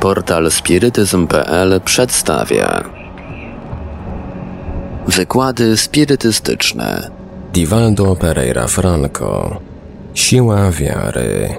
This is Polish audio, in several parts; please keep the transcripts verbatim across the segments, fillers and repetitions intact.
Portal spirytyzm kropka p l przedstawia Wykłady spirytystyczne Divaldo Pereira Franco Siła wiary.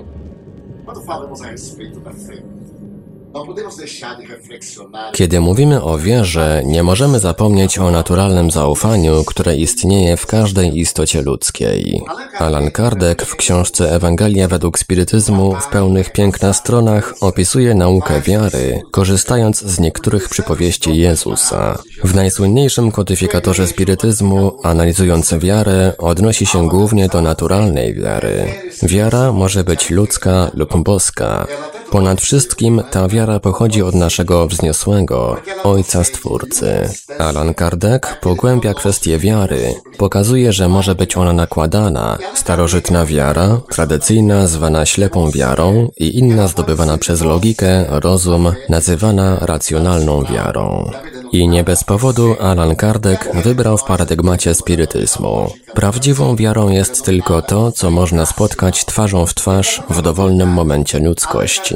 Kiedy mówimy o wierze, nie możemy zapomnieć o naturalnym zaufaniu, które istnieje w każdej istocie ludzkiej. Alan Kardec w książce Ewangelia według spirytyzmu w pełnych piękna stronach opisuje naukę wiary, korzystając z niektórych przypowieści Jezusa. W najsłynniejszym kodyfikatorze spirytyzmu, analizując wiarę, odnosi się głównie do naturalnej wiary. Wiara może być ludzka lub boska. Ponad wszystkim ta wiara pochodzi od naszego wzniosłego, Ojca Stwórcy. Alan Kardec pogłębia kwestię wiary. Pokazuje, że może być ona nakładana, starożytna wiara, tradycyjna zwana ślepą wiarą i inna zdobywana przez logikę, rozum, nazywana racjonalną wiarą. I nie bez powodu Alan Kardec wybrał w paradygmacie spirytyzmu. Prawdziwą wiarą jest tylko to, co można spotkać twarzą w twarz w dowolnym momencie ludzkości.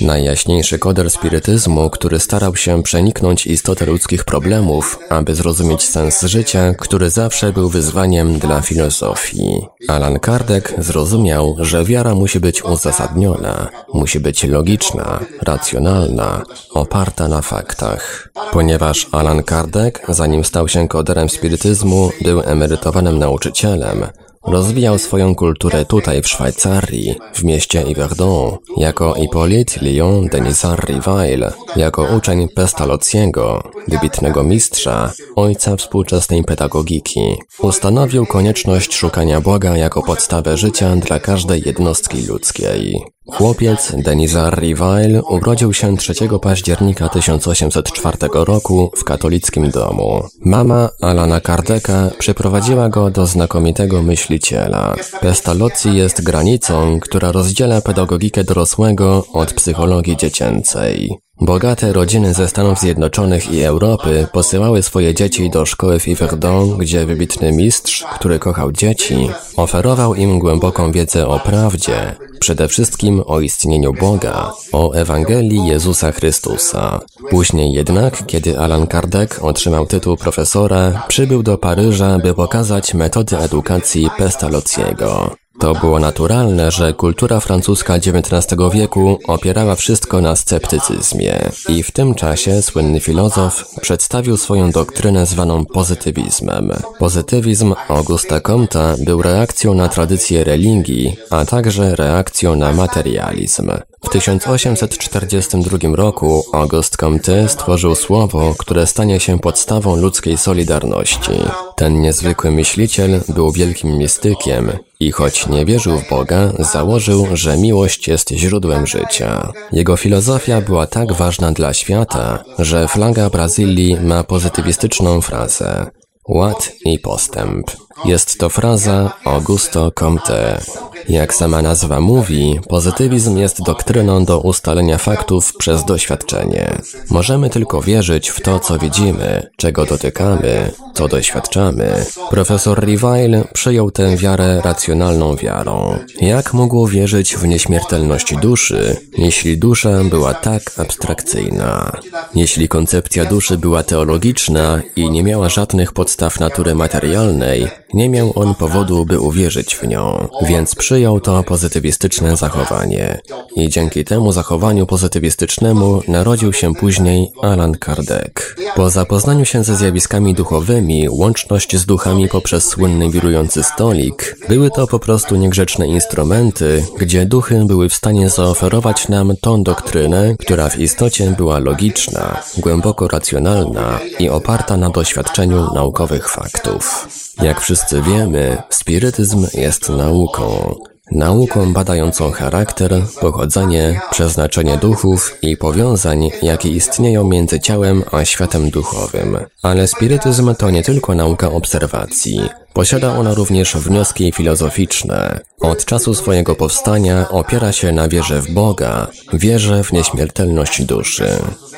Najjaśniejszy koder spirytyzmu, który starał się przeniknąć istotę ludzkich problemów, aby zrozumieć sens życia, który zawsze był wyzwaniem dla filozofii. Alan Kardec zrozumiał, że wiara musi być uzasadniona, musi być logiczna, racjonalna, oparta na faktach. Ponieważ Alan Kardec, zanim stał się koderem spirytyzmu, był emerytowanym nauczycielem. Rozwijał swoją kulturę tutaj w Szwajcarii, w mieście Yverdon, jako Hippolyte Lyon-Denisar-Rivail, jako uczeń Pestalozziego, wybitnego mistrza, ojca współczesnej pedagogiki. Ustanowił konieczność szukania Boga jako podstawę życia dla każdej jednostki ludzkiej. Chłopiec Denisar-Rivail urodził się trzeciego października tysiąc osiemset czwartego roku w katolickim domu. Mama Alana Kardeka przyprowadziła go do znakomitego myśliciela. Pestalozzi jest granicą, która rozdziela pedagogikę dorosłego od psychologii dziecięcej. Bogate rodziny ze Stanów Zjednoczonych i Europy posyłały swoje dzieci do szkoły w Yverdon, gdzie wybitny mistrz, który kochał dzieci, oferował im głęboką wiedzę o prawdzie, przede wszystkim o istnieniu Boga, o Ewangelii Jezusa Chrystusa. Później jednak, kiedy Alan Kardec otrzymał tytuł profesora, przybył do Paryża, by pokazać metody edukacji Pestalozziego. To było naturalne, że kultura francuska dziewiętnastego wieku opierała wszystko na sceptycyzmie. I w tym czasie słynny filozof przedstawił swoją doktrynę zwaną pozytywizmem. Pozytywizm Augusta Comte był reakcją na tradycję religii, a także reakcją na materializm. W tysiąc osiemset czterdziestym drugim roku Auguste Comte stworzył słowo, które stanie się podstawą ludzkiej solidarności. Ten niezwykły myśliciel był wielkim mistykiem i choć nie wierzył w Boga, założył, że miłość jest źródłem życia. Jego filozofia była tak ważna dla świata, że flaga Brazylii ma pozytywistyczną frazę „Ład i postęp”. Jest to fraza Augusto Comte. Jak sama nazwa mówi, pozytywizm jest doktryną do ustalenia faktów przez doświadczenie. Możemy tylko wierzyć w to, co widzimy, czego dotykamy, co doświadczamy. Profesor Rivail przyjął tę wiarę racjonalną wiarą. Jak mógł wierzyć w nieśmiertelność duszy, jeśli dusza była tak abstrakcyjna? Jeśli koncepcja duszy była teologiczna i nie miała żadnych podstaw natury materialnej, nie miał on powodu, by uwierzyć w nią, więc przyjął to pozytywistyczne zachowanie. I dzięki temu zachowaniu pozytywistycznemu narodził się później Alan Kardec. Po zapoznaniu się ze zjawiskami duchowymi, łączność z duchami poprzez słynny wirujący stolik, były to po prostu niegrzeczne instrumenty, gdzie duchy były w stanie zaoferować nam tą doktrynę, która w istocie była logiczna, głęboko racjonalna i oparta na doświadczeniu naukowych faktów. Jak wszyscy wiemy, spirytyzm jest nauką. Nauką badającą charakter, pochodzenie, przeznaczenie duchów i powiązań, jakie istnieją między ciałem a światem duchowym. Ale spirytyzm to nie tylko nauka obserwacji. Posiada ona również wnioski filozoficzne. Od czasu swojego powstania opiera się na wierze w Boga, wierze w nieśmiertelność duszy.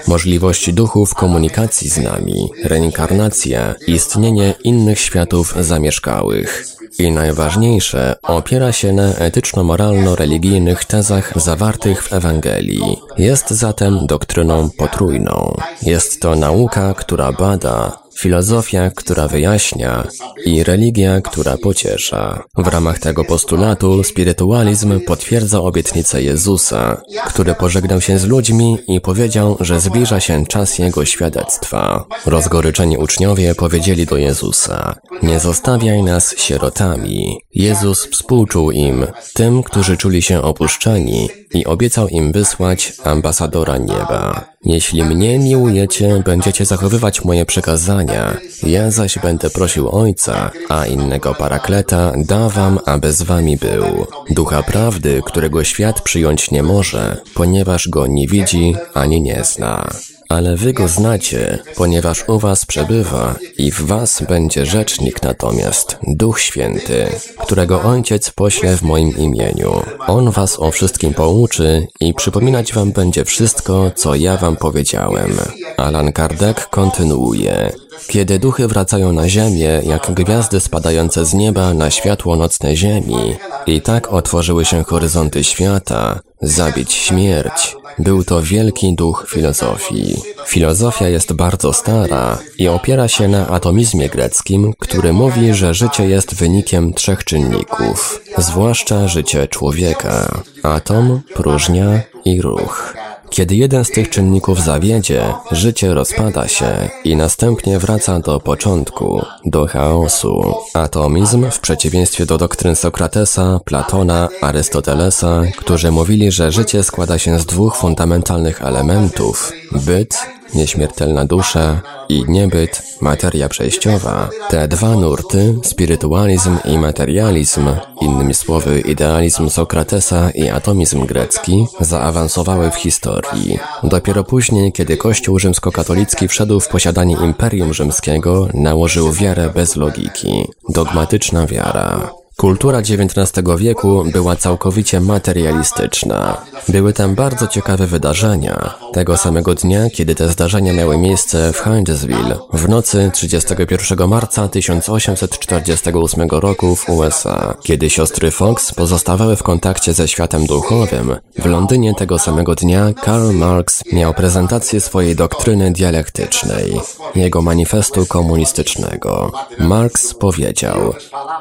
Możliwość duchów komunikacji z nami, reinkarnacja, istnienie innych światów zamieszkałych. i najważniejsze, opiera się na etyczno-moralno-religijnych tezach zawartych w Ewangelii. Jest zatem doktryną potrójną. Jest to nauka, która bada, filozofia, która wyjaśnia i religia, która pociesza. W ramach tego postulatu spirytualizm potwierdza obietnicę Jezusa, który pożegnał się z ludźmi i powiedział, że zbliża się czas Jego świadectwa. Rozgoryczeni uczniowie powiedzieli do Jezusa: nie zostawiaj nas sierotami. Jezus współczuł im, tym, którzy czuli się opuszczeni, i obiecał im wysłać ambasadora nieba. Jeśli mnie miłujecie, będziecie zachowywać moje przekazania. Ja zaś będę prosił Ojca, a innego Parakleta da wam, aby z wami był. Ducha prawdy, którego świat przyjąć nie może, ponieważ go nie widzi ani nie zna. Ale wy go znacie, ponieważ u was przebywa i w was będzie rzecznik natomiast, Duch Święty, którego Ojciec pośle w moim imieniu. On was o wszystkim pouczy i przypominać wam będzie wszystko, co ja wam powiedziałem. Alan Kardec kontynuuje. Kiedy duchy wracają na ziemię, jak gwiazdy spadające z nieba na światło nocne ziemi, i tak otworzyły się horyzonty świata, zabić śmierć. Był to wielki duch filozofii. Filozofia jest bardzo stara i opiera się na atomizmie greckim, który mówi, że życie jest wynikiem trzech czynników, zwłaszcza życie człowieka: atom, próżnia i ruch. Kiedy jeden z tych czynników zawiedzie, życie rozpada się i następnie wraca do początku, do chaosu. Atomizm, w przeciwieństwie do doktryn Sokratesa, Platona, Arystotelesa, którzy mówili, że życie składa się z dwóch fundamentalnych elementów: byt, nieśmiertelna dusza, i niebyt, materia przejściowa. Te dwa nurty, spirytualizm i materializm, innymi słowy idealizm Sokratesa i atomizm grecki, zaawansowały w historii. Dopiero później, kiedy Kościół rzymskokatolicki wszedł w posiadanie Imperium Rzymskiego, nałożył wiarę bez logiki. Dogmatyczna wiara. Kultura dziewiętnastego wieku była całkowicie materialistyczna. Były tam bardzo ciekawe wydarzenia. Tego samego dnia, kiedy te zdarzenia miały miejsce w Hinesville, w nocy trzydziestego pierwszego marca tysiąc osiemset czterdziestego ósmego roku w U S A, kiedy siostry Fox pozostawały w kontakcie ze światem duchowym, w Londynie tego samego dnia Karl Marx miał prezentację swojej doktryny dialektycznej, jego manifestu komunistycznego. Marx powiedział: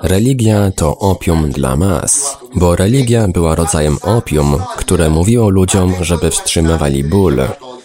religia to opium dla mas, bo religia była rodzajem opium, które mówiło ludziom, żeby wstrzymywali ból.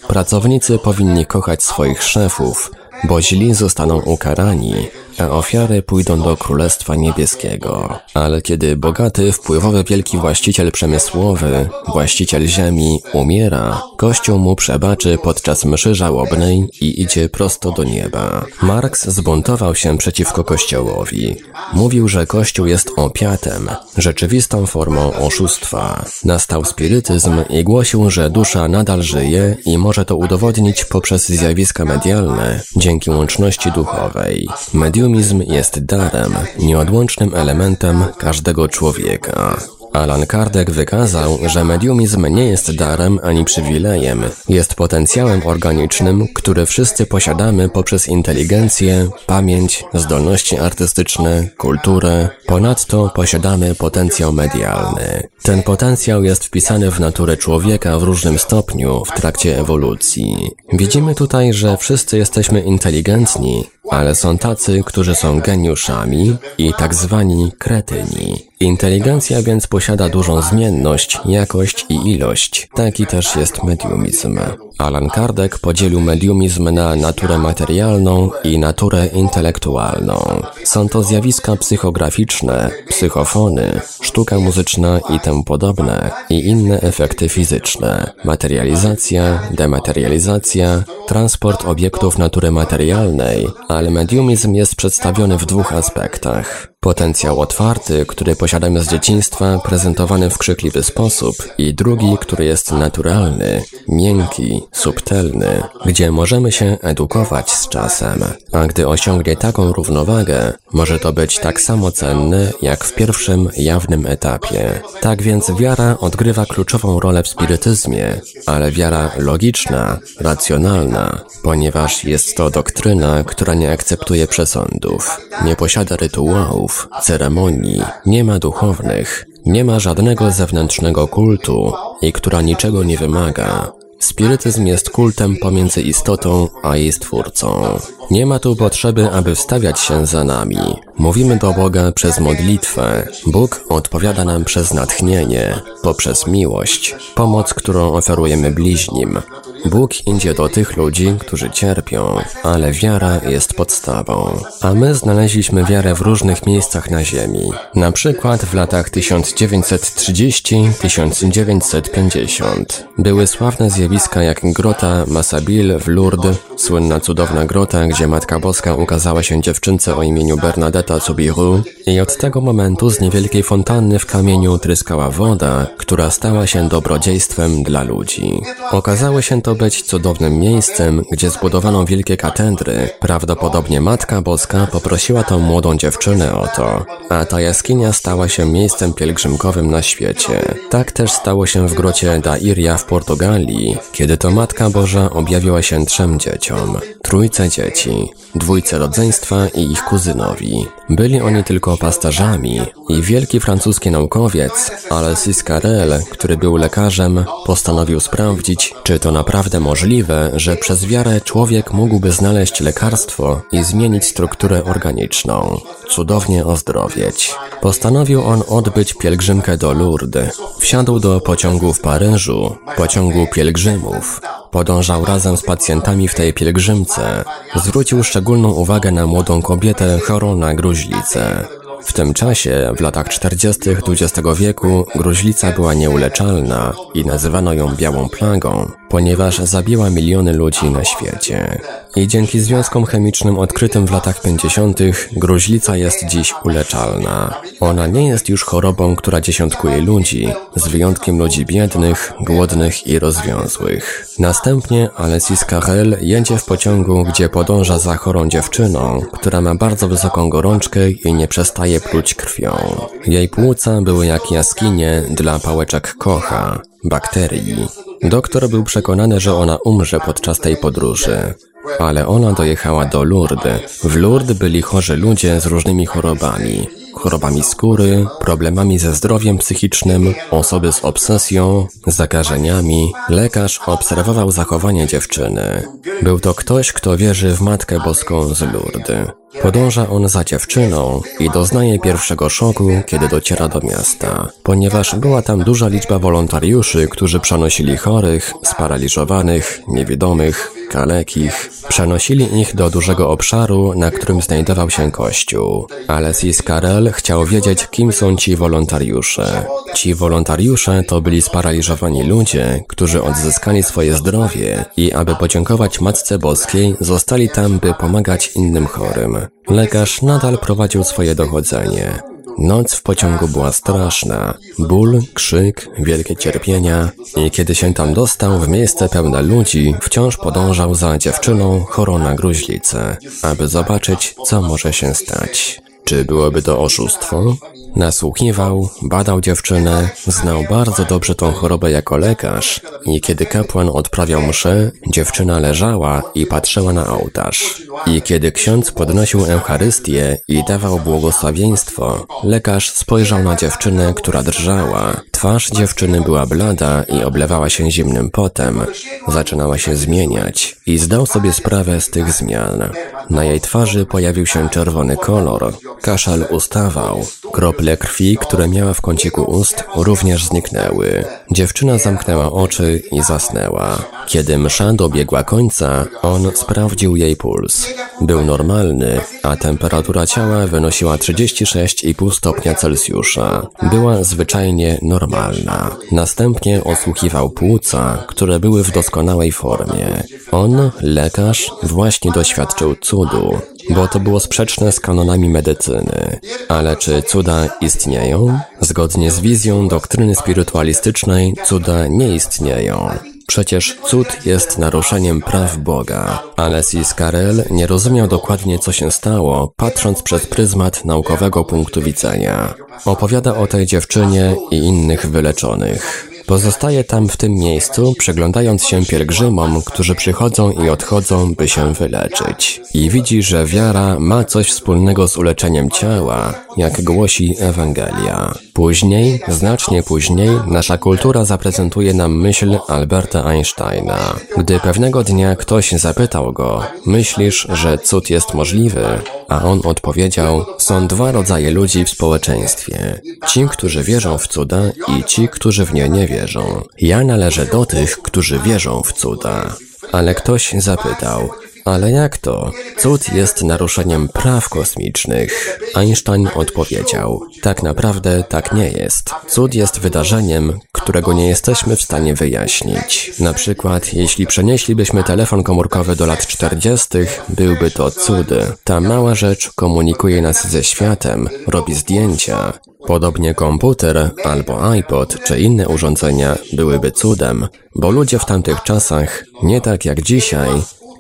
Pracownicy powinni kochać swoich szefów, bo źli zostaną ukarani, a ofiary pójdą do Królestwa Niebieskiego. Ale kiedy bogaty, wpływowy wielki właściciel przemysłowy, właściciel ziemi, umiera, Kościół mu przebaczy podczas mszy żałobnej i idzie prosto do nieba. Marks zbuntował się przeciwko Kościołowi. Mówił, że Kościół jest opiatem, rzeczywistą formą oszustwa. Nastał spirytyzm i głosił, że dusza nadal żyje i może to udowodnić poprzez zjawiska medialne, dzięki łączności duchowej. Mediumizm jest darem, nieodłącznym elementem każdego człowieka. Alan Kardec wykazał, że mediumizm nie jest darem ani przywilejem, jest potencjałem organicznym, który wszyscy posiadamy poprzez inteligencję, pamięć, zdolności artystyczne, kulturę. Ponadto posiadamy potencjał medialny. Ten potencjał jest wpisany w naturę człowieka w różnym stopniu w trakcie ewolucji. Widzimy tutaj, że wszyscy jesteśmy inteligentni, ale są tacy, którzy są geniuszami i tak zwani kretyni. Inteligencja więc posiada dużą zmienność, jakość i ilość. Taki też jest mediumizm. Alan Kardec podzielił mediumizm na naturę materialną i naturę intelektualną. Są to zjawiska psychograficzne, psychofony, sztuka muzyczna i tym podobne, i inne efekty fizyczne, materializacja, dematerializacja, transport obiektów natury materialnej, ale mediumizm jest przedstawiony w dwóch aspektach. Potencjał otwarty, który posiadamy z dzieciństwa, prezentowany w krzykliwy sposób, i drugi, który jest naturalny, miękki, subtelny, gdzie możemy się edukować z czasem, a gdy osiągnie taką równowagę, może to być tak samo cenne, jak w pierwszym, jawnym etapie. Tak więc wiara odgrywa kluczową rolę w spirytyzmie, ale wiara logiczna, racjonalna, ponieważ jest to doktryna, która nie akceptuje przesądów, nie posiada rytuałów, ceremonii, nie ma duchownych, nie ma żadnego zewnętrznego kultu i która niczego nie wymaga. Spirytyzm jest kultem pomiędzy istotą a jej stwórcą. Nie ma tu potrzeby, aby wstawiać się za nami. Mówimy do Boga przez modlitwę. Bóg odpowiada nam przez natchnienie, poprzez miłość, pomoc, którą oferujemy bliźnim. Bóg idzie do tych ludzi, którzy cierpią, ale wiara jest podstawą. A my znaleźliśmy wiarę w różnych miejscach na ziemi. Na przykład w latach tysiąc dziewięćset trzydziestym do tysiąc dziewięćset pięćdziesiątego. Były sławne zjawiska jak grota Massabille w Lourdes, słynna cudowna grota, gdzie Matka Boska ukazała się dziewczynce o imieniu Bernadette Soubirous i od tego momentu z niewielkiej fontanny w kamieniu tryskała woda, która stała się dobrodziejstwem dla ludzi. Okazało się to być cudownym miejscem, gdzie zbudowano wielkie katedry. Prawdopodobnie Matka Boska poprosiła tą młodą dziewczynę o to, a ta jaskinia stała się miejscem pielgrzymkowym na świecie. Tak też stało się w grocie da Iria w Portugalii, kiedy to Matka Boża objawiła się trzem dzieciom, trójce dzieci, dwójce rodzeństwa i ich kuzynowi. Byli oni tylko pasterzami i wielki francuski naukowiec, Alexis Carrel, który był lekarzem, postanowił sprawdzić, czy to naprawdę możliwe, że przez wiarę człowiek mógłby znaleźć lekarstwo i zmienić strukturę organiczną. Cudownie ozdrowieć. Postanowił on odbyć pielgrzymkę do Lourdes. Wsiadł do pociągu w Paryżu, pociągu pielgrzymów. Podążał razem z pacjentami w tej pielgrzymce. Zwrócił szczególną uwagę na młodą kobietę chorą na gruźlicę. W tym czasie, w latach czterdziestych dwudziestego wieku, gruźlica była nieuleczalna i nazywano ją białą plagą, ponieważ zabiła miliony ludzi na świecie. I dzięki związkom chemicznym odkrytym w latach pięćdziesiątych gruźlica jest dziś uleczalna. Ona nie jest już chorobą, która dziesiątkuje ludzi, z wyjątkiem ludzi biednych, głodnych i rozwiązłych. Następnie Alexis Carrel jedzie w pociągu, gdzie podąża za chorą dziewczyną, która ma bardzo wysoką gorączkę i nie przestaje pluć krwią. Jej płuca były jak jaskinie dla pałeczek kocha, bakterii. Doktor był przekonany, że ona umrze podczas tej podróży. Ale ona dojechała do Lourdes. W Lourdes byli chorzy ludzie z różnymi chorobami. Chorobami skóry, problemami ze zdrowiem psychicznym, osoby z obsesją, zakażeniami. Lekarz obserwował zachowanie dziewczyny. Był to ktoś, kto wierzy w Matkę Boską z Lourdes. Podąża on za dziewczyną i doznaje pierwszego szoku, kiedy dociera do miasta, ponieważ była tam duża liczba wolontariuszy, którzy przenosili chorych, sparaliżowanych, niewidomych, kalekich. Przenosili ich do dużego obszaru, na którym znajdował się kościół. Alexis Carrel chciał wiedzieć, kim są ci wolontariusze. Ci wolontariusze to byli sparaliżowani ludzie, którzy odzyskali swoje zdrowie i aby podziękować Matce Boskiej, zostali tam, by pomagać innym chorym. Lekarz nadal prowadził swoje dochodzenie. Noc w pociągu była straszna. Ból, krzyk, wielkie cierpienia. I kiedy się tam dostał, w miejsce pełne ludzi, wciąż podążał za dziewczyną chorą na gruźlicę, aby zobaczyć, co może się stać. Czy byłoby to oszustwo? Nasłuchiwał, badał dziewczynę, znał bardzo dobrze tą chorobę jako lekarz i kiedy kapłan odprawiał mszę, dziewczyna leżała i patrzyła na ołtarz. I kiedy ksiądz podnosił Eucharystię i dawał błogosławieństwo, lekarz spojrzał na dziewczynę, która drżała. Twarz dziewczyny była blada i oblewała się zimnym potem. Zaczynała się zmieniać i zdał sobie sprawę z tych zmian. Na jej twarzy pojawił się czerwony kolor, kaszel ustawał, krople krwi, które miała w kąciku ust, również zniknęły. Dziewczyna zamknęła oczy i zasnęła. Kiedy msza dobiegła końca, on sprawdził jej puls. Był normalny, a temperatura ciała wynosiła trzydzieści sześć i pół stopnia Celsjusza. Była zwyczajnie normalna. Następnie osłuchiwał płuca, które były w doskonałej formie. On, lekarz, właśnie doświadczył cudu, bo to było sprzeczne z kanonami medycyny. Ale czy cuda istnieją? Zgodnie z wizją doktryny spirytualistycznej, cuda nie istnieją. Przecież cud jest naruszeniem praw Boga. Alexis Carrel nie rozumiał dokładnie, co się stało, patrząc przez pryzmat naukowego punktu widzenia. Opowiada o tej dziewczynie i innych wyleczonych. Pozostaje tam w tym miejscu, przyglądając się pielgrzymom, którzy przychodzą i odchodzą, by się wyleczyć. I widzi, że wiara ma coś wspólnego z uleczeniem ciała, jak głosi Ewangelia. Później, znacznie później, nasza kultura zaprezentuje nam myśl Alberta Einsteina. Gdy pewnego dnia ktoś zapytał go, myślisz, że cud jest możliwy? A on odpowiedział, są dwa rodzaje ludzi w społeczeństwie. Ci, którzy wierzą w cuda i ci, którzy w nie nie wierzą. Wierzą. Ja należę do tych, którzy wierzą w cuda. Ale ktoś zapytał, ale jak to? Cud jest naruszeniem praw kosmicznych. Einstein odpowiedział, tak naprawdę tak nie jest. Cud jest wydarzeniem, którego nie jesteśmy w stanie wyjaśnić. Na przykład, jeśli przenieślibyśmy telefon komórkowy do lat czterdziestych, byłby to cud. Ta mała rzecz komunikuje nas ze światem, robi zdjęcia. Podobnie komputer albo iPod czy inne urządzenia byłyby cudem, bo ludzie w tamtych czasach, nie tak jak dzisiaj,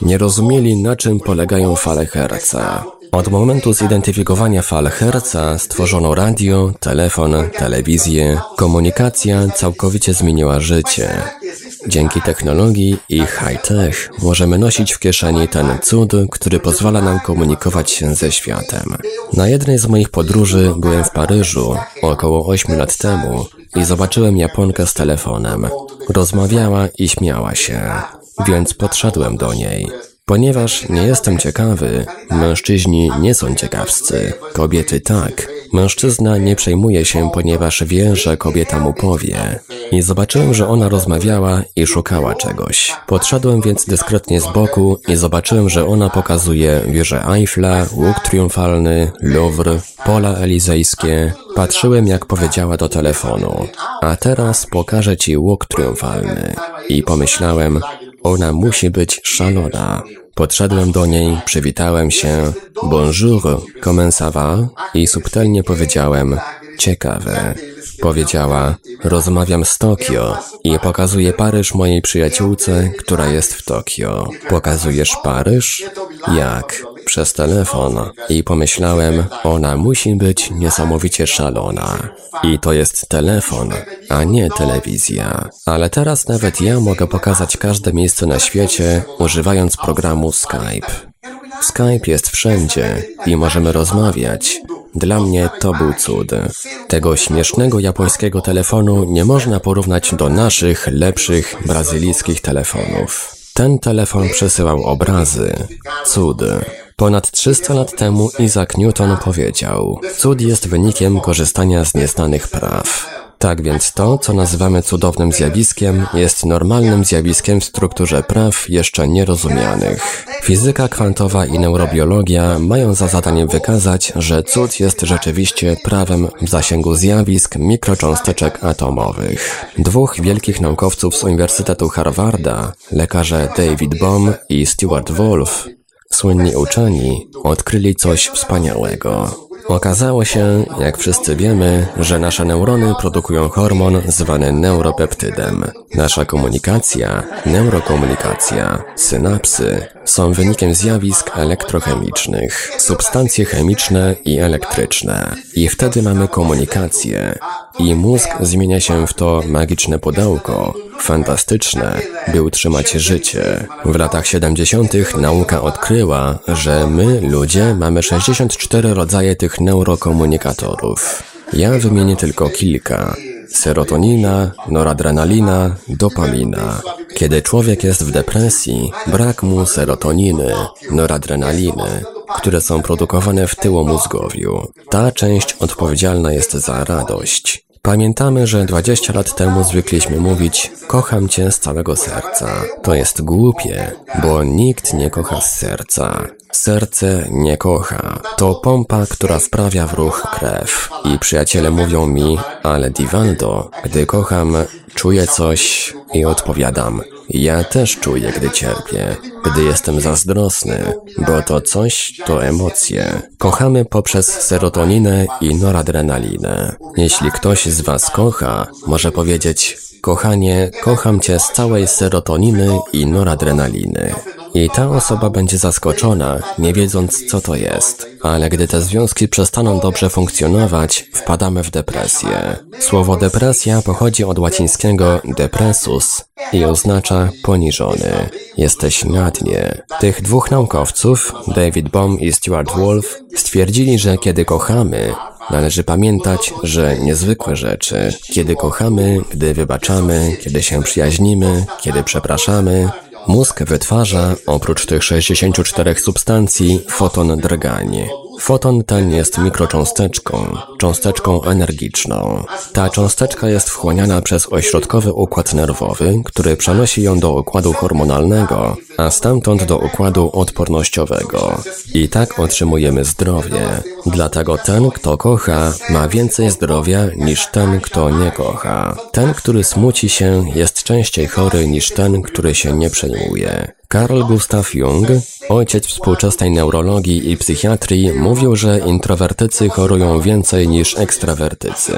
nie rozumieli, na czym polegają fale Herca. Od momentu zidentyfikowania fal Herca stworzono radio, telefon, telewizję. Komunikacja całkowicie zmieniła życie. Dzięki technologii i high-tech możemy nosić w kieszeni ten cud, który pozwala nam komunikować się ze światem. Na jednej z moich podróży byłem w Paryżu około ośmiu lat temu i zobaczyłem Japonkę z telefonem. Rozmawiała i śmiała się, więc podszedłem do niej. Ponieważ nie jestem ciekawy, mężczyźni nie są ciekawscy, kobiety tak. Mężczyzna nie przejmuje się, ponieważ wie, że kobieta mu powie. I zobaczyłem, że ona rozmawiała i szukała czegoś. Podszedłem więc dyskretnie z boku i zobaczyłem, że ona pokazuje wieżę Eiffla, łuk triumfalny, Louvre, pola elizejskie. Patrzyłem, jak powiedziała do telefonu. A teraz pokażę ci łuk triumfalny. I pomyślałem, ona musi być szalona. Podszedłem do niej, przywitałem się, bonjour, comment ça va? I subtelnie powiedziałem, ciekawe. Powiedziała, rozmawiam z Tokio i pokazuję Paryż mojej przyjaciółce, która jest w Tokio. Pokazujesz Paryż? Jak? Przez telefon. I pomyślałem, ona musi być niesamowicie szalona. I to jest telefon, a nie telewizja. Ale teraz nawet ja mogę pokazać każde miejsce na świecie, używając programu Skype. Skype jest wszędzie i możemy rozmawiać. Dla mnie to był cud. Tego śmiesznego japońskiego telefonu nie można porównać do naszych, lepszych, brazylijskich telefonów. Ten telefon przesyłał obrazy. Cud. Ponad trzysta lat temu Isaac Newton powiedział, cud jest wynikiem korzystania z nieznanych praw. Tak więc to, co nazywamy cudownym zjawiskiem, jest normalnym zjawiskiem w strukturze praw jeszcze nierozumianych. Fizyka kwantowa i neurobiologia mają za zadanie wykazać, że cud jest rzeczywiście prawem w zasięgu zjawisk mikrocząsteczek atomowych. Dwóch wielkich naukowców z Uniwersytetu Harvarda, lekarze David Bohm i Stuart Wolf, słynni uczeni, odkryli coś wspaniałego. Okazało się, jak wszyscy wiemy, że nasze neurony produkują hormon zwany neuropeptydem. Nasza komunikacja, neurokomunikacja, synapsy są wynikiem zjawisk elektrochemicznych, substancje chemiczne i elektryczne. I wtedy mamy komunikację. I mózg zmienia się w to magiczne pudełko, fantastyczne, by utrzymać życie. W latach siedemdziesiątych nauka odkryła, że my, ludzie, mamy sześćdziesiąt cztery rodzaje tych neurokomunikatorów. Ja wymienię tylko kilka. Serotonina, noradrenalina, dopamina. Kiedy człowiek jest w depresji, brak mu serotoniny, noradrenaliny, które są produkowane w tyłomózgowiu. Ta część odpowiedzialna jest za radość. Pamiętamy, że dwadzieścia lat temu zwykliśmy mówić kocham cię z całego serca. To jest głupie, bo nikt nie kocha z serca. Serce nie kocha. To pompa, która wprawia w ruch krew. I przyjaciele mówią mi, ale Divaldo, gdy kocham, czuję coś i odpowiadam. Ja też czuję, gdy cierpię, gdy jestem zazdrosny, bo to coś to emocje. Kochamy poprzez serotoninę i noradrenalinę. Jeśli ktoś z was kocha, może powiedzieć kochanie, kocham cię z całej serotoniny i noradrenaliny. I ta osoba będzie zaskoczona, nie wiedząc co to jest. Ale gdy te związki przestaną dobrze funkcjonować, wpadamy w depresję. Słowo depresja pochodzi od łacińskiego depressus i oznacza poniżony. Jesteś na dnie. Tych dwóch naukowców, David Bohm i Stuart Wolf, stwierdzili, że kiedy kochamy, należy pamiętać, że niezwykłe rzeczy, kiedy kochamy, gdy wybaczamy, kiedy się przyjaźnimy, kiedy przepraszamy, mózg wytwarza, oprócz tych sześćdziesięciu czterech substancji, foton drgań. Foton ten jest mikrocząsteczką, cząsteczką energiczną. Ta cząsteczka jest wchłaniana przez ośrodkowy układ nerwowy, który przenosi ją do układu hormonalnego, a stamtąd do układu odpornościowego. I tak otrzymujemy zdrowie. Dlatego ten, kto kocha, ma więcej zdrowia niż ten, kto nie kocha. Ten, który smuci się, jest częściej chory niż ten, który się nie przejmuje. Carl Gustav Jung, ojciec współczesnej neurologii i psychiatrii, mówił, że introwertycy chorują więcej niż ekstrawertycy.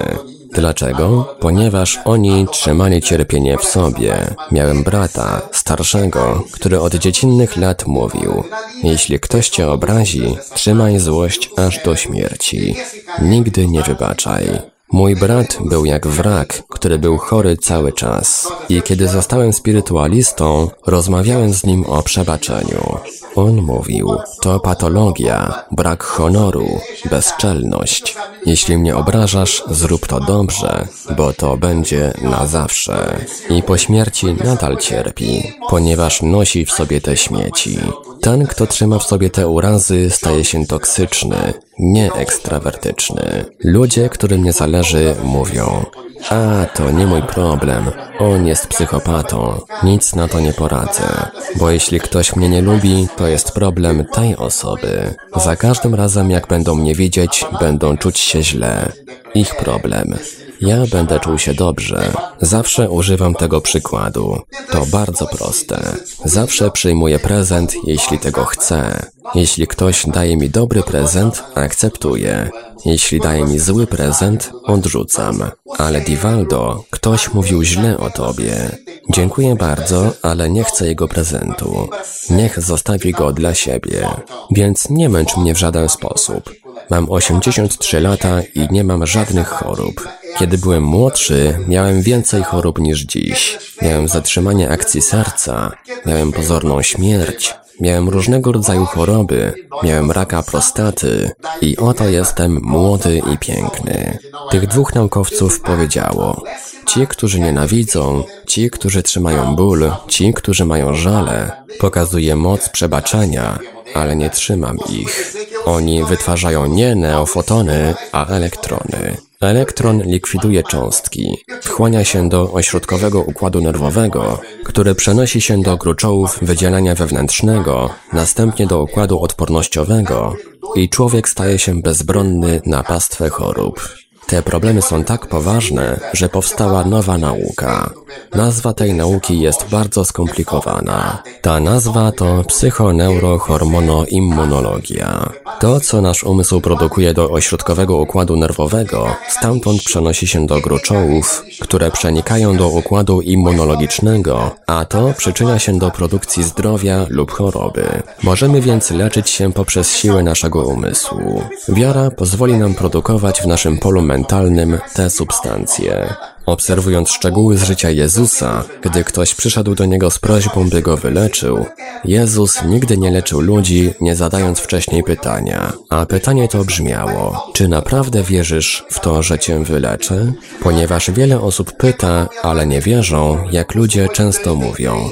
Dlaczego? Ponieważ oni trzymali cierpienie w sobie. Miałem brata, starszego, który od dziecinnych lat mówił: jeśli ktoś cię obrazi, trzymaj złość aż do śmierci. Nigdy nie wybaczaj. Mój brat był jak wrak, który był chory cały czas. I kiedy zostałem spirytualistą, rozmawiałem z nim o przebaczeniu. On mówił, to patologia, brak honoru, bezczelność. Jeśli mnie obrażasz, zrób to dobrze, bo to będzie na zawsze. I po śmierci nadal cierpi, ponieważ nosi w sobie te śmieci. Ten, kto trzyma w sobie te urazy, staje się toksyczny, nie ekstrawertyczny. Ludzie, którym nie zależy, mówią: a, to nie mój problem, on jest psychopatą, nic na to nie poradzę. Bo jeśli ktoś mnie nie lubi, to jest problem tej osoby. Za każdym razem jak będą mnie widzieć, będą czuć się źle. Ich problem. Ja będę czuł się dobrze. Zawsze używam tego przykładu. To bardzo proste. Zawsze przyjmuję prezent, jeśli tego chcę. Jeśli ktoś daje mi dobry prezent, akceptuję. Jeśli daje mi zły prezent, odrzucam. Ale Divaldo, ktoś mówił źle o tobie. Dziękuję bardzo, ale nie chcę jego prezentu. Niech zostawi go dla siebie. Więc nie męcz mnie w żaden sposób. Mam osiemdziesiąt trzy lata i nie mam żadnych chorób. Kiedy byłem młodszy, miałem więcej chorób niż dziś. Miałem zatrzymanie akcji serca, miałem pozorną śmierć, miałem różnego rodzaju choroby, miałem raka prostaty i oto jestem młody i piękny. Tych dwóch naukowców powiedziało: ci, którzy nienawidzą, ci, którzy trzymają ból, ci, którzy mają żale, pokazuje moc przebaczenia, ale nie trzymam ich. Oni wytwarzają nie neofotony, a elektrony. Elektron likwiduje cząstki, wchłania się do ośrodkowego układu nerwowego, który przenosi się do gruczołów wydzielenia wewnętrznego, następnie do układu odpornościowego i człowiek staje się bezbronny na pastwę chorób. Te problemy są tak poważne, że powstała nowa nauka. Nazwa tej nauki jest bardzo skomplikowana. Ta nazwa to psychoneurohormonoimmunologia. To, co nasz umysł produkuje do ośrodkowego układu nerwowego, stamtąd przenosi się do gruczołów, które przenikają do układu immunologicznego, a to przyczynia się do produkcji zdrowia lub choroby. Możemy więc leczyć się poprzez siłę naszego umysłu. Wiara pozwoli nam produkować w naszym polu mentalnym te substancje. Obserwując szczegóły z życia Jezusa, gdy ktoś przyszedł do Niego z prośbą, by Go wyleczył, Jezus nigdy nie leczył ludzi, nie zadając wcześniej pytania. A pytanie to brzmiało: czy naprawdę wierzysz w to, że Cię wyleczę? Ponieważ wiele osób pyta, ale nie wierzą, jak ludzie często mówią: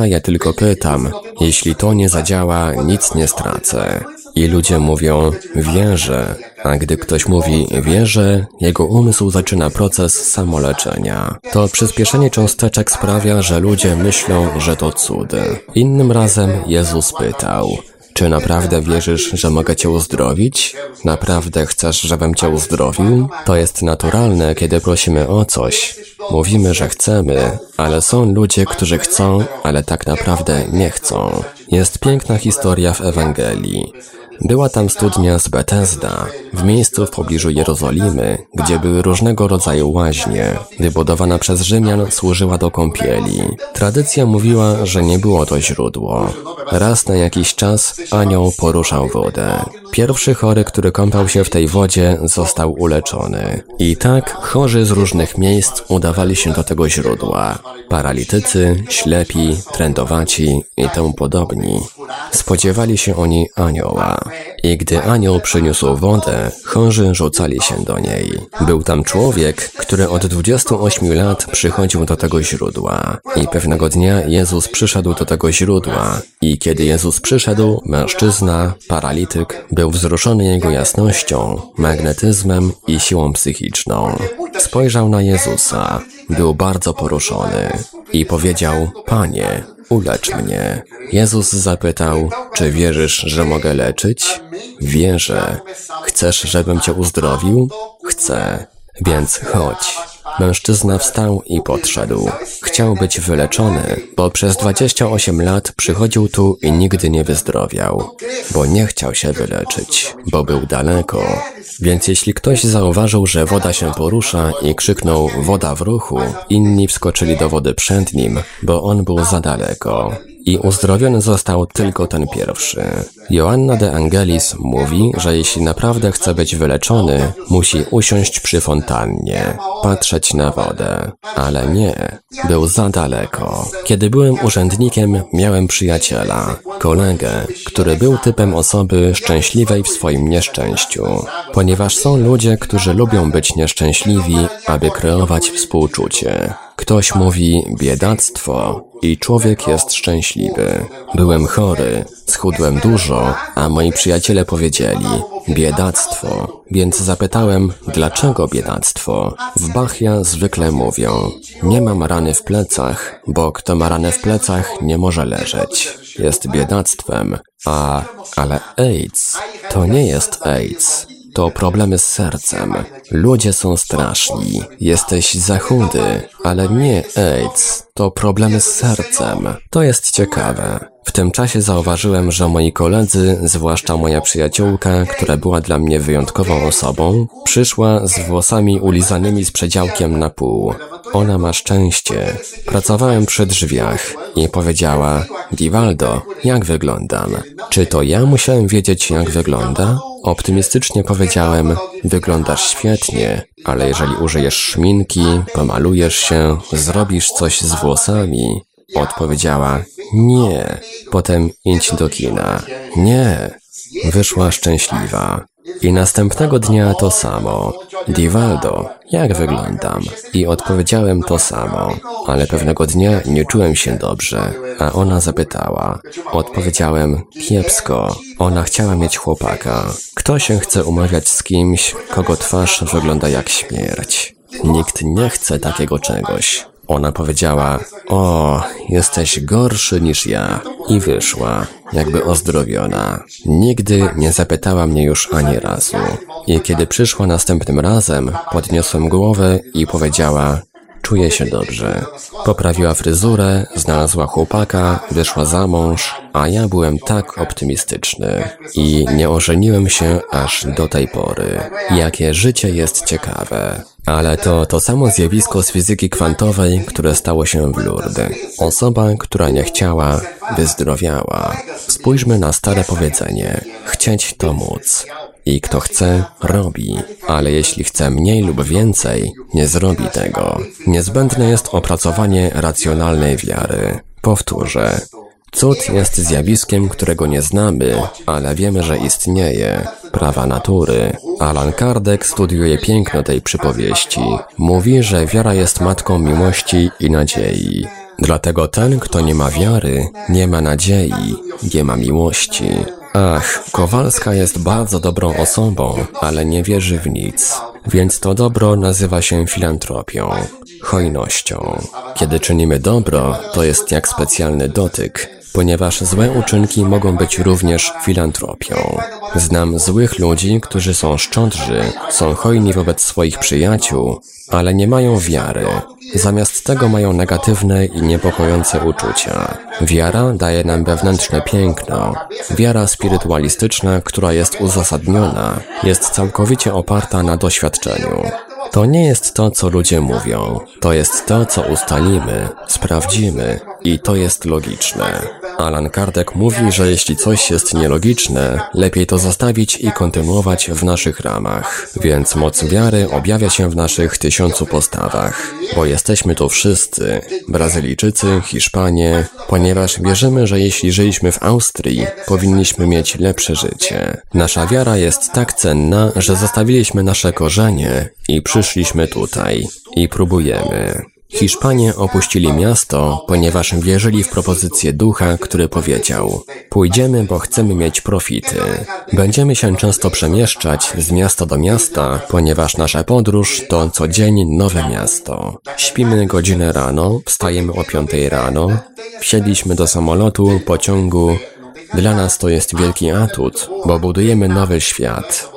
a ja tylko pytam, jeśli to nie zadziała, nic nie stracę. I ludzie mówią: wierzę. A gdy ktoś mówi wierzę, jego umysł zaczyna proces samoleczenia. To przyspieszenie cząsteczek sprawia, że ludzie myślą, że to cud. Innym razem Jezus pytał: czy naprawdę wierzysz, że mogę cię uzdrowić? Naprawdę chcesz, żebym cię uzdrowił? To jest naturalne, kiedy prosimy o coś. Mówimy, że chcemy, ale są ludzie, którzy chcą, ale tak naprawdę nie chcą. Jest piękna historia w Ewangelii. Była tam studnia z Betesda, w miejscu w pobliżu Jerozolimy, gdzie były różnego rodzaju łaźnie. Wybudowana przez Rzymian służyła do kąpieli. Tradycja mówiła, że nie było to źródło. Raz na jakiś czas anioł poruszał wodę. Pierwszy chory, który kąpał się w tej wodzie, został uleczony. I tak chorzy z różnych miejsc udawali się do tego źródła. Paralitycy, ślepi, trędowaci i temu podobni. Spodziewali się oni anioła. I gdy anioł przyniósł wodę, chorzy rzucali się do niej. Był tam człowiek, który od dwudziestu ośmiu lat przychodził do tego źródła. I pewnego dnia Jezus przyszedł do tego źródła. I kiedy Jezus przyszedł, mężczyzna, paralityk, był wzruszony jego jasnością, magnetyzmem i siłą psychiczną. Spojrzał na Jezusa, był bardzo poruszony i powiedział: Panie, ulecz mnie. Jezus zapytał: Czy wierzysz, że mogę leczyć? Wierzę. Chcesz, żebym cię uzdrowił? Chcę. Więc chodź. Mężczyzna wstał i podszedł. Chciał być wyleczony, bo przez dwadzieścia osiem lat przychodził tu i nigdy nie wyzdrowiał, bo nie chciał się wyleczyć, bo był daleko. Więc jeśli ktoś zauważył, że woda się porusza i krzyknął: woda w ruchu, inni wskoczyli do wody przed nim, bo on był za daleko. I uzdrowiony został tylko ten pierwszy. Joanna de Angelis mówi, że jeśli naprawdę chce być wyleczony, musi usiąść przy fontannie, patrzeć na wodę. Ale nie, był za daleko. Kiedy byłem urzędnikiem, miałem przyjaciela, kolegę, który był typem osoby szczęśliwej w swoim nieszczęściu. Ponieważ są ludzie, którzy lubią być nieszczęśliwi, aby kreować współczucie. Ktoś mówi: biedactwo, i człowiek jest szczęśliwy. Byłem chory, schudłem dużo, a moi przyjaciele powiedzieli: biedactwo. Więc zapytałem: dlaczego biedactwo? W Bachia zwykle mówią: nie mam rany w plecach, bo kto ma ranę w plecach, nie może leżeć. Jest biedactwem. A, ale AIDS to nie jest AIDS. To problemy z sercem. Ludzie są straszni. Jesteś za chudy, ale nie AIDS. To problemy z sercem. To jest ciekawe. W tym czasie zauważyłem, że moi koledzy, zwłaszcza moja przyjaciółka, która była dla mnie wyjątkową osobą, przyszła z włosami ulizanymi z przedziałkiem na pół. Ona ma szczęście. Pracowałem przy drzwiach i powiedziała: Divaldo, jak wyglądam? Czy to ja musiałem wiedzieć, jak wygląda? Optymistycznie powiedziałem: wyglądasz świetnie, ale jeżeli użyjesz szminki, pomalujesz się, zrobisz coś z włosami. Odpowiedziała: nie. Potem idź do kina. Nie. Wyszła szczęśliwa. I następnego dnia to samo. Divaldo, jak wyglądam? I odpowiedziałem to samo. Ale pewnego dnia nie czułem się dobrze, a ona zapytała. Odpowiedziałem: kiepsko. Ona chciała mieć chłopaka. Kto się chce umawiać z kimś, kogo twarz wygląda jak śmierć? Nikt nie chce takiego czegoś. Ona powiedziała: o, jesteś gorszy niż ja. I wyszła, jakby ozdrowiona. Nigdy nie zapytała mnie już ani razu. I kiedy przyszła następnym razem, podniosłem głowę i powiedziała: czuję się dobrze. Poprawiła fryzurę, znalazła chłopaka, wyszła za mąż, a ja byłem tak optymistyczny. I nie ożeniłem się aż do tej pory. Jakie życie jest ciekawe. Ale to to samo zjawisko z fizyki kwantowej, które stało się w Lourdes. Osoba, która nie chciała, wyzdrowiała. Spójrzmy na stare powiedzenie: chcieć to móc. I kto chce, robi. Ale jeśli chce mniej lub więcej, nie zrobi tego. Niezbędne jest opracowanie racjonalnej wiary. Powtórzę. Cud jest zjawiskiem, którego nie znamy, ale wiemy, że istnieje. Prawa natury. Alan Kardec studiuje piękno tej przypowieści. Mówi, że wiara jest matką miłości i nadziei. Dlatego ten, kto nie ma wiary, nie ma nadziei, nie ma miłości. Ach, Kowalska jest bardzo dobrą osobą, ale nie wierzy w nic. Więc to dobro nazywa się filantropią, hojnością. Kiedy czynimy dobro, to jest jak specjalny dotyk. ponieważ złe uczynki mogą być również filantropią. Znam złych ludzi, którzy są szczątrzy, są hojni wobec swoich przyjaciół, ale nie mają wiary. Zamiast tego mają negatywne i niepokojące uczucia. Wiara daje nam wewnętrzne piękno. Wiara spirytualistyczna, która jest uzasadniona, jest całkowicie oparta na doświadczeniu. To nie jest to, co ludzie mówią. To jest to, co ustalimy, sprawdzimy i to jest logiczne. Alan Kardec mówi, że jeśli coś jest nielogiczne, lepiej to zostawić i kontynuować w naszych ramach. Więc moc wiary objawia się w naszych tysiącu postawach, bo jesteśmy tu wszyscy, Brazylijczycy, Hiszpanie, ponieważ wierzymy, że jeśli żyliśmy w Austrii, powinniśmy mieć lepsze życie. Nasza wiara jest tak cenna, że zostawiliśmy nasze korzenie i przyszliśmy tutaj i próbujemy. Hiszpanie opuścili miasto, ponieważ wierzyli w propozycję ducha, który powiedział: pójdziemy, bo chcemy mieć profity. Będziemy się często przemieszczać z miasta do miasta, ponieważ nasza podróż to co dzień nowe miasto. Śpimy godzinę rano, wstajemy o piątej rano, wsiedliśmy do samolotu, pociągu. Dla nas to jest wielki atut, bo budujemy nowy świat.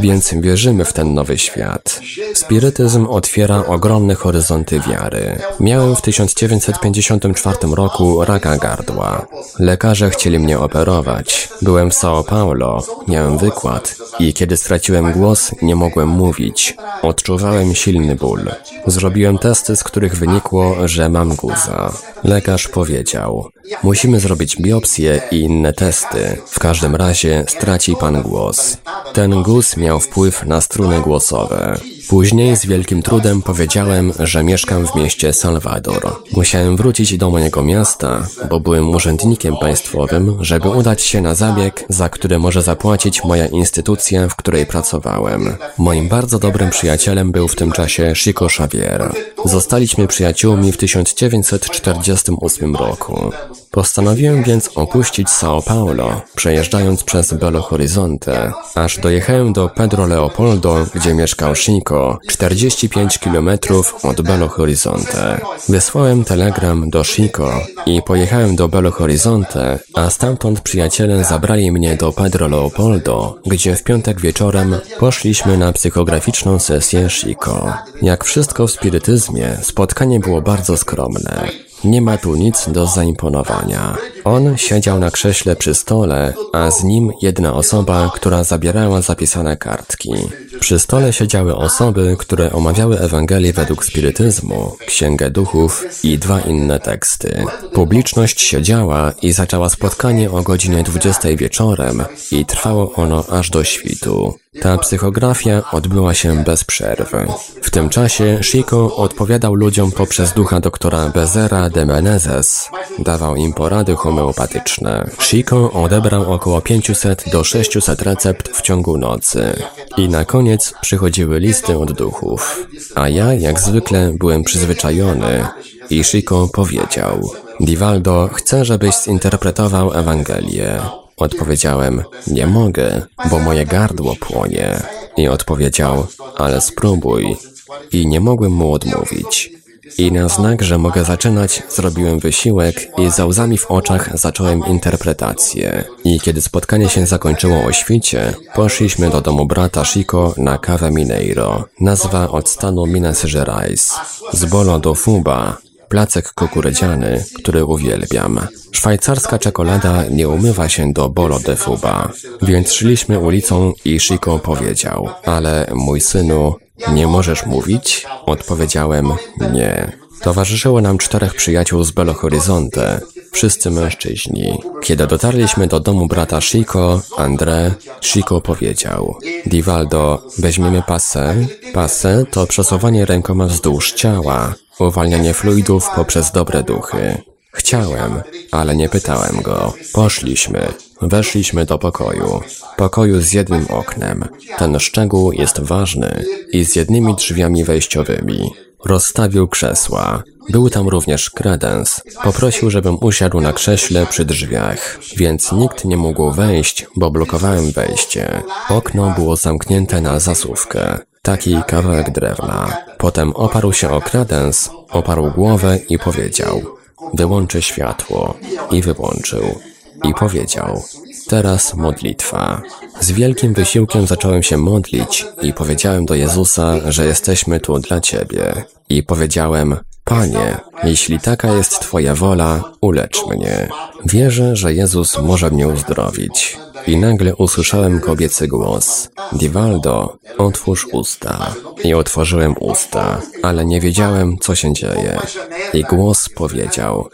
Więc wierzymy w ten nowy świat. Spirytyzm otwiera ogromne horyzonty wiary. Miałem w tysiąc dziewięćset pięćdziesiątym czwartym roku raka gardła. Lekarze chcieli mnie operować. Byłem w São Paulo, miałem wykład i kiedy straciłem głos, nie mogłem mówić. Odczuwałem silny ból. Zrobiłem testy, z których wynikło, że mam guza. Lekarz powiedział: musimy zrobić biopsję i inne testy. W każdym razie straci pan głos. Ten guz miał wpływ na struny głosowe. Później z wielkim trudem powiedziałem, że mieszkam w mieście Salwador. Musiałem wrócić do mojego miasta, bo byłem urzędnikiem państwowym, żeby udać się na zabieg, za który może zapłacić moja instytucja, w której pracowałem. Moim bardzo dobrym przyjacielem był w tym czasie Chico Xavier. Zostaliśmy przyjaciółmi w tysiąc dziewięćset czterdziestym ósmym roku. Postanowiłem więc opuścić São Paulo, przejeżdżając przez Belo Horizonte, aż dojechałem do Pedro Leopoldo, gdzie mieszkał Chico, czterdzieści pięć kilometrów od Belo Horizonte. Wysłałem telegram do Chico i pojechałem do Belo Horizonte, a stamtąd przyjaciele zabrali mnie do Pedro Leopoldo, gdzie w piątek wieczorem poszliśmy na psychograficzną sesję Chico. Jak wszystko w spirytyzmie, spotkanie było bardzo skromne. Nie ma tu nic do zaimponowania. On siedział na krześle przy stole, a z nim jedna osoba, która zabierała zapisane kartki. Przy stole siedziały osoby, które omawiały Ewangelię według spirytyzmu, Księgę Duchów i dwa inne teksty. Publiczność siedziała i zaczęła spotkanie o godzinie dwudziestej wieczorem i trwało ono aż do świtu. Ta psychografia odbyła się bez przerwy. W tym czasie Chico odpowiadał ludziom poprzez ducha doktora Bezera de Menezes. Dawał im porady homeopatyczne. Chico odebrał około pięćset do sześciuset recept w ciągu nocy. I na koniec przychodziły listy od duchów. A ja, jak zwykle, byłem przyzwyczajony. I Chico powiedział: Divaldo, chcę, żebyś zinterpretował Ewangelię. Odpowiedziałem: nie mogę, bo moje gardło płonie. I odpowiedział: ale spróbuj. I nie mogłem mu odmówić. I na znak, że mogę zaczynać, zrobiłem wysiłek i za łzami w oczach zacząłem interpretację. I kiedy spotkanie się zakończyło o świcie, poszliśmy do domu brata Chico na kawę Mineiro. Nazwa od stanu Minas Gerais. Z Bolo do Fuba. Placek kukurydziany, który uwielbiam. Szwajcarska czekolada nie umywa się do Bolo de Fuba. Więc szliśmy ulicą i Chico powiedział: ale mój synu, nie możesz mówić? Odpowiedziałem: nie. Towarzyszyło nam czterech przyjaciół z Belo Horizonte, wszyscy mężczyźni. Kiedy dotarliśmy do domu brata Chico, André, Chico powiedział: Divaldo, weźmiemy passé? Passé to przesuwanie rękoma wzdłuż ciała. Uwalnianie fluidów poprzez dobre duchy. Chciałem, ale nie pytałem go. Poszliśmy. Weszliśmy do pokoju. Pokoju z jednym oknem. Ten szczegół jest ważny. I z jednymi drzwiami wejściowymi. Rozstawił krzesła. Był tam również kredens. Poprosił, żebym usiadł na krześle przy drzwiach, więc nikt nie mógł wejść, bo blokowałem wejście. Okno było zamknięte na zasuwkę. Taki kawałek drewna. Potem oparł się o kredens, oparł głowę i powiedział: wyłączy światło i wyłączył i powiedział: teraz modlitwa. Z wielkim wysiłkiem zacząłem się modlić i powiedziałem do Jezusa, że jesteśmy tu dla Ciebie. I powiedziałem: Panie, jeśli taka jest Twoja wola, ulecz mnie. Wierzę, że Jezus może mnie uzdrowić. I nagle usłyszałem kobiecy głos: Divaldo, otwórz usta. I otworzyłem usta, ale nie wiedziałem, co się dzieje. I głos powiedział: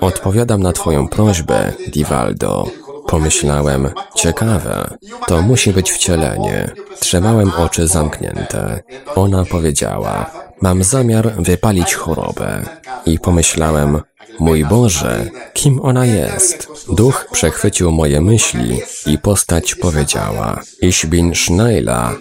odpowiadam na Twoją prośbę, Divaldo. Pomyślałem: ciekawe, to musi być wcielenie. Trzymałem oczy zamknięte. Ona powiedziała: mam zamiar wypalić chorobę. I pomyślałem: mój Boże, kim ona jest? Duch przechwycił moje myśli i postać powiedziała: Ich bin Schneila,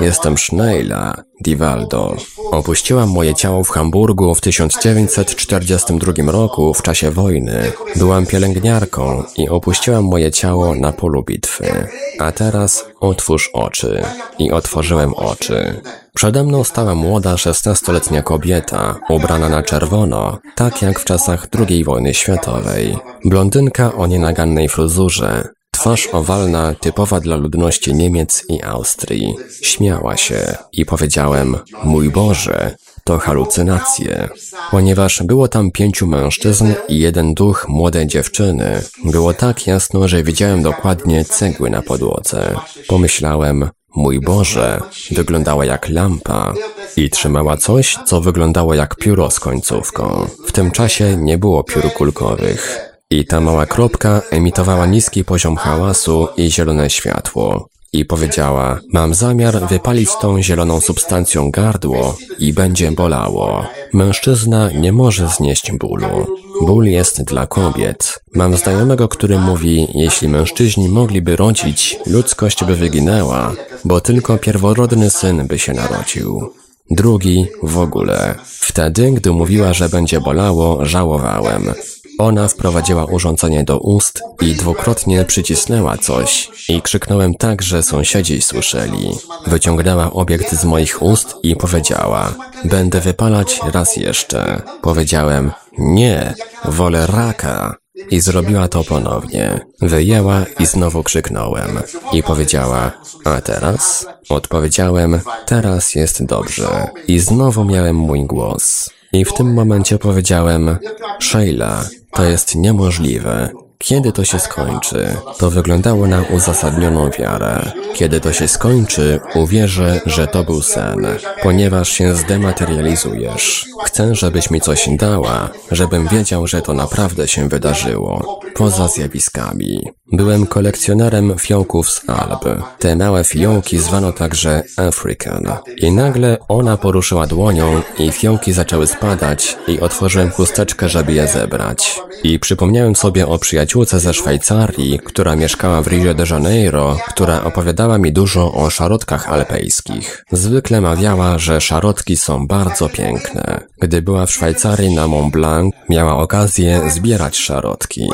jestem Schneila, Divaldo. Opuściłam moje ciało w Hamburgu w tysiąc dziewięćset czterdziestym drugim roku w czasie wojny. Byłam pielęgniarką i opuściłam moje ciało na polu bitwy. A teraz otwórz oczy. I otworzyłem oczy. Przede mną stała młoda, szesnastoletnia kobieta, ubrana na czerwono, tak jak w czasach drugiej wojny światowej. Blondynka o nienagannej fryzurze, twarz owalna, typowa dla ludności Niemiec i Austrii. Śmiała się i powiedziałem: mój Boże, to halucynacje. Ponieważ było tam pięciu mężczyzn i jeden duch młodej dziewczyny, było tak jasno, że widziałem dokładnie cegły na podłodze. Pomyślałem: mój Boże, wyglądała jak lampa i trzymała coś, co wyglądało jak pióro z końcówką. W tym czasie nie było piór kulkowych. I ta mała kropka emitowała niski poziom hałasu i zielone światło. I powiedziała: mam zamiar wypalić tą zieloną substancją gardło i będzie bolało. Mężczyzna nie może znieść bólu. Ból jest dla kobiet. Mam znajomego, który mówi: jeśli mężczyźni mogliby rodzić, ludzkość by wyginęła, bo tylko pierworodny syn by się narodził. Drugi w ogóle. Wtedy, gdy mówiła, że będzie bolało, żałowałem. Ona wprowadziła urządzenie do ust i dwukrotnie przycisnęła coś i krzyknąłem tak, że sąsiedzi słyszeli. Wyciągnęła obiekt z moich ust i powiedziała: będę wypalać raz jeszcze. Powiedziałem: nie, wolę raka. I zrobiła to ponownie. Wyjęła i znowu krzyknąłem. I powiedziała: a teraz? Odpowiedziałem: teraz jest dobrze. I znowu miałem mój głos. I w tym momencie powiedziałem: Sheila, to jest niemożliwe. Kiedy to się skończy? To wyglądało na uzasadnioną wiarę. Kiedy to się skończy, uwierzę, że to był sen, ponieważ się zdematerializujesz. Chcę, żebyś mi coś dała, żebym wiedział, że to naprawdę się wydarzyło. Poza zjawiskami. Byłem kolekcjonerem fiołków z Alp. Te małe fiołki zwano także African. I nagle ona poruszyła dłonią i fiołki zaczęły spadać i otworzyłem chusteczkę, żeby je zebrać. I przypomniałem sobie o przyjaciółce ze Szwajcarii, która mieszkała w Rio de Janeiro, która opowiadała mi dużo o szarotkach alpejskich. Zwykle mawiała, że szarotki są bardzo piękne. Gdy była w Szwajcarii na Mont Blanc, miała okazję zbierać szarotki.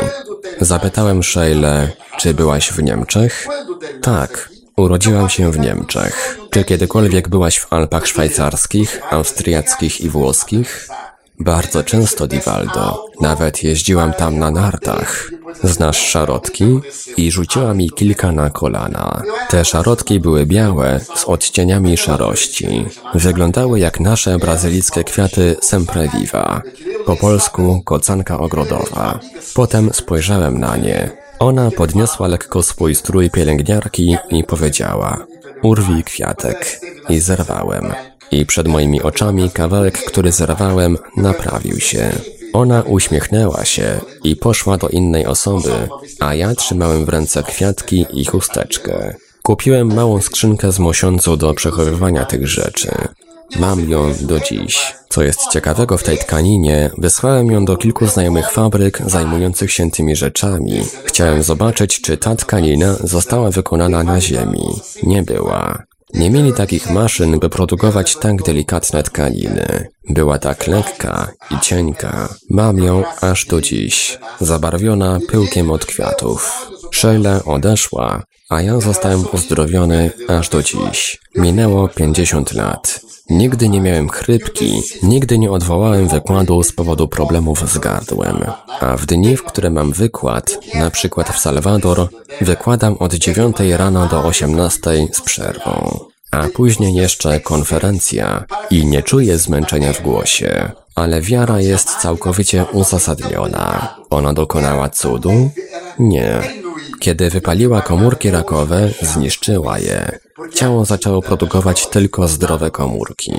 Zapytałem Sheilę: czy byłaś w Niemczech? Tak, urodziłam się w Niemczech. Czy kiedykolwiek byłaś w Alpach szwajcarskich, austriackich i włoskich? Bardzo często, Divaldo. Nawet jeździłam tam na nartach. Znasz szarotki? I rzuciła mi kilka na kolana. Te szarotki były białe, z odcieniami szarości. Wyglądały jak nasze brazylijskie kwiaty sempreviva. Po polsku kocanka ogrodowa. Potem spojrzałem na nie. Ona podniosła lekko swój strój pielęgniarki i powiedziała: urwij kwiatek. I zerwałem. I przed moimi oczami kawałek, który zerwałem, naprawił się. Ona uśmiechnęła się i poszła do innej osoby, a ja trzymałem w ręce kwiatki i chusteczkę. Kupiłem małą skrzynkę z mosiądzu do przechowywania tych rzeczy. Mam ją do dziś. Co jest ciekawego w tej tkaninie, wysłałem ją do kilku znajomych fabryk zajmujących się tymi rzeczami. Chciałem zobaczyć, czy ta tkanina została wykonana na ziemi. Nie była. Nie mieli takich maszyn, by produkować tak delikatne tkaniny. Była tak lekka i cienka. Mam ją aż do dziś, zabarwiona pyłkiem od kwiatów. Sheila odeszła, a ja zostałem uzdrowiony aż do dziś. Minęło pięćdziesiąt lat. Nigdy nie miałem chrypki, nigdy nie odwołałem wykładu z powodu problemów z gardłem. A w dni, w które mam wykład, na przykład w Salwador, wykładam od dziewiątej rano do osiemnastej z przerwą. A później jeszcze konferencja i nie czuję zmęczenia w głosie. Ale wiara jest całkowicie uzasadniona. Ona dokonała cudu? Nie. Kiedy wypaliła komórki rakowe, zniszczyła je. Ciało zaczęło produkować tylko zdrowe komórki.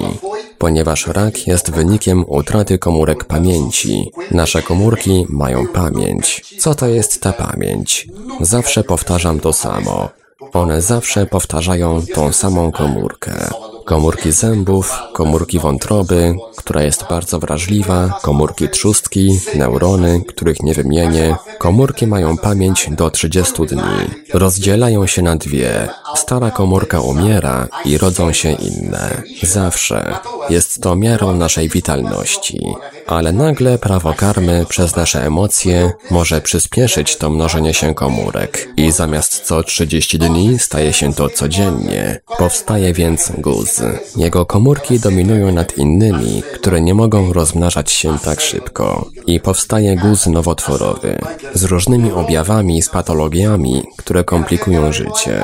Ponieważ rak jest wynikiem utraty komórek pamięci, nasze komórki mają pamięć. Co to jest ta pamięć? Zawsze powtarzam to samo. One zawsze powtarzają tą samą komórkę. Komórki zębów, komórki wątroby, która jest bardzo wrażliwa, komórki trzustki, neurony, których nie wymienię. Komórki mają pamięć do trzydziestu dni. Rozdzielają się na dwie. Stara komórka umiera i rodzą się inne. Zawsze. Jest to miarą naszej witalności. Ale nagle prawo karmy przez nasze emocje może przyspieszyć to mnożenie się komórek. I zamiast co trzydzieści dni staje się to codziennie. Powstaje więc guz. Jego komórki dominują nad innymi, które nie mogą rozmnażać się tak szybko. I powstaje guz nowotworowy, z różnymi objawami i z patologiami, które komplikują życie.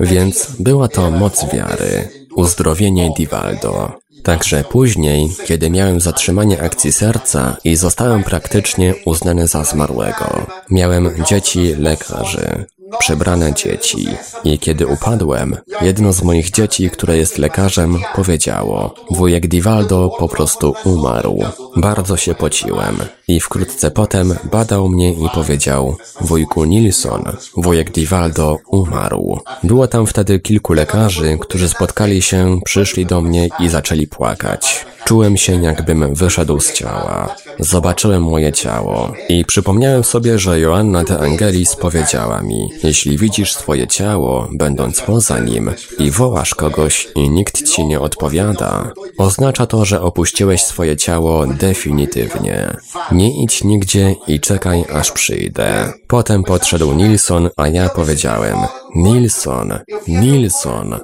Więc była to moc wiary. Uzdrowienie Divaldo. Także później, kiedy miałem zatrzymanie akcji serca i zostałem praktycznie uznany za zmarłego. Miałem dzieci lekarzy. Przebrane dzieci. I kiedy upadłem, jedno z moich dzieci, które jest lekarzem, powiedziało: wujek Divaldo po prostu umarł. Bardzo się pociłem. I wkrótce potem badał mnie i powiedział: wujku Nilsson, wujek Divaldo umarł. Było tam wtedy kilku lekarzy, którzy spotkali się, przyszli do mnie i zaczęli płakać. Czułem się, jakbym wyszedł z ciała. Zobaczyłem moje ciało. I przypomniałem sobie, że Joanna de Angelis powiedziała mi: jeśli widzisz swoje ciało, będąc poza nim, i wołasz kogoś i nikt ci nie odpowiada, oznacza to, że opuściłeś swoje ciało definitywnie. Nie idź nigdzie i czekaj, aż przyjdę. Potem podszedł Nilsson, a ja powiedziałem: Nilsson, Nilsson.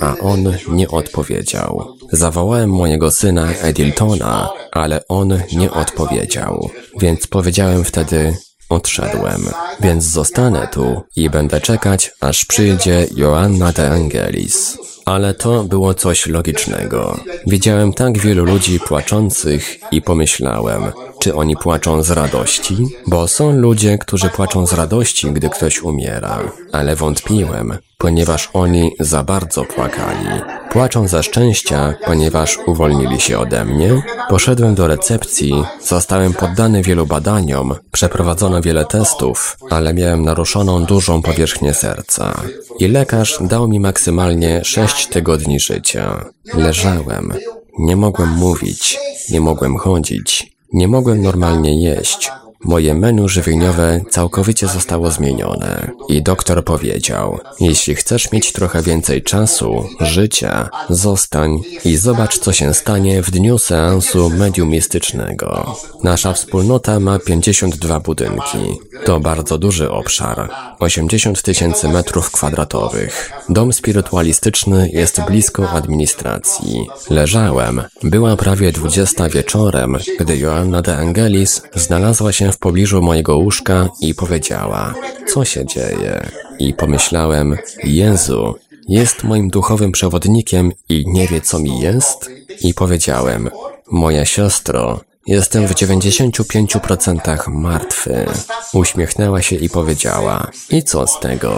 A on nie odpowiedział. Zawołałem mojego syna Ediltona, ale on nie odpowiedział. Więc powiedziałem wtedy: odszedłem, więc zostanę tu i będę czekać, aż przyjdzie Joanna de Angelis. Ale to było coś logicznego. Widziałem tak wielu ludzi płaczących i pomyślałem, czy oni płaczą z radości? Bo są ludzie, którzy płaczą z radości, gdy ktoś umiera. Ale wątpiłem, ponieważ oni za bardzo płakali. Płaczą ze szczęścia, ponieważ uwolnili się ode mnie. Poszedłem do recepcji, zostałem poddany wielu badaniom, przeprowadzono wiele testów, ale miałem naruszoną dużą powierzchnię serca. I lekarz dał mi maksymalnie sześć tygodni życia. Leżałem. Nie mogłem mówić. Nie mogłem chodzić. Nie mogłem normalnie jeść. Moje menu żywieniowe całkowicie zostało zmienione. I doktor powiedział: jeśli chcesz mieć trochę więcej czasu, życia, zostań i zobacz, co się stanie w dniu seansu mediumistycznego. Nasza wspólnota ma pięćdziesiąt dwa budynki. To bardzo duży obszar. osiemdziesiąt tysięcy metrów kwadratowych. Dom spirytualistyczny jest blisko administracji. Leżałem. Była prawie dwudziesta wieczorem, gdy Joanna de Angelis znalazła się w pobliżu mojego łóżka i powiedziała: co się dzieje? I pomyślałem: Jezu, jest moim duchowym przewodnikiem i nie wie, co mi jest? I powiedziałem: moja siostro, jestem w dziewięćdziesięciu pięciu procentach martwy. Uśmiechnęła się i powiedziała: i co z tego?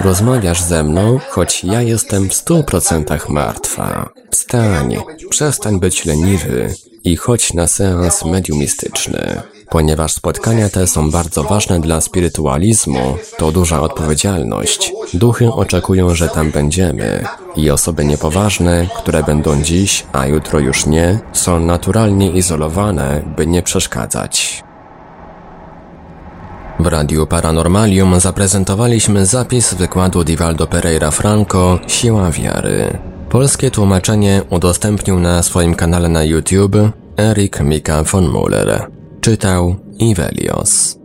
Rozmawiasz ze mną, choć ja jestem w stu procentach martwa. Wstań, przestań być leniwy i chodź na seans mediumistyczny. Ponieważ spotkania te są bardzo ważne dla spirytualizmu, to duża odpowiedzialność. Duchy oczekują, że tam będziemy. I osoby niepoważne, które będą dziś, a jutro już nie, są naturalnie izolowane, by nie przeszkadzać. W Radiu Paranormalium zaprezentowaliśmy zapis wykładu Divaldo Pereira Franco „Siła wiary”. Polskie tłumaczenie udostępnił na swoim kanale na YouTube Erik Mika von Muller. Czytał Ivelios.